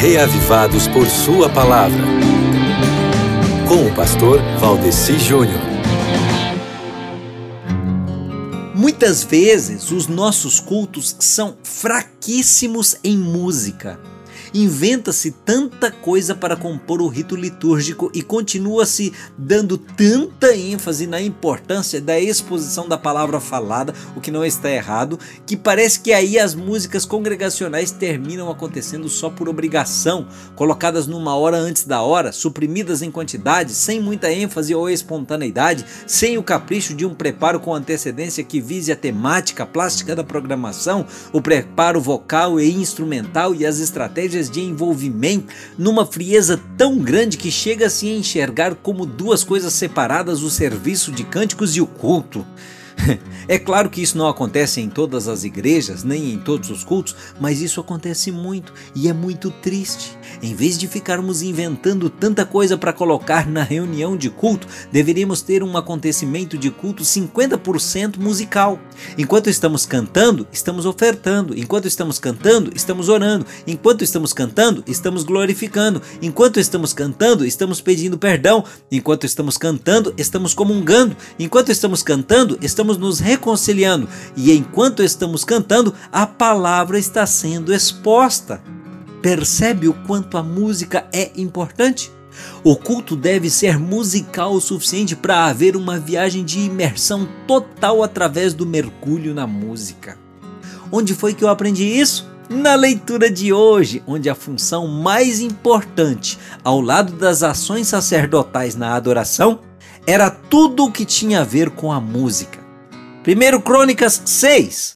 reavivados por Sua Palavra, com o pastor Valdeci Júnior. Muitas vezes os nossos cultos são fraquíssimos em música. Inventa-se tanta coisa para compor o rito litúrgico e continua-se dando tanta ênfase na importância da exposição da palavra falada, o que não está errado, que parece que aí as músicas congregacionais terminam acontecendo só por obrigação, colocadas numa hora antes da hora, suprimidas em quantidade, sem muita ênfase ou espontaneidade, sem o capricho de um preparo com antecedência que vise a temática plástica da programação, o preparo vocal e instrumental e as estratégias de envolvimento, numa frieza tão grande que chega a se enxergar como duas coisas separadas, o serviço de cânticos e o culto. É claro que isso não acontece em todas as igrejas, nem em todos os cultos, mas isso acontece muito e é muito triste. Em vez de ficarmos inventando tanta coisa para colocar na reunião de culto, deveríamos ter um acontecimento de culto 50% musical. Enquanto estamos cantando, estamos ofertando. Enquanto estamos cantando, estamos orando. Enquanto estamos cantando, estamos glorificando. Enquanto estamos cantando, estamos pedindo perdão. Enquanto estamos cantando, estamos comungando. Enquanto estamos cantando, estamos nos reconciliando, e enquanto estamos cantando, a palavra está sendo exposta. Percebe o quanto a música é importante? O culto deve ser musical o suficiente para haver uma viagem de imersão total através do mergulho na música. Onde foi que eu aprendi isso? Na leitura de hoje, onde a função mais importante, ao lado das ações sacerdotais na adoração, era tudo o que tinha a ver com a música. 1 Crônicas 6,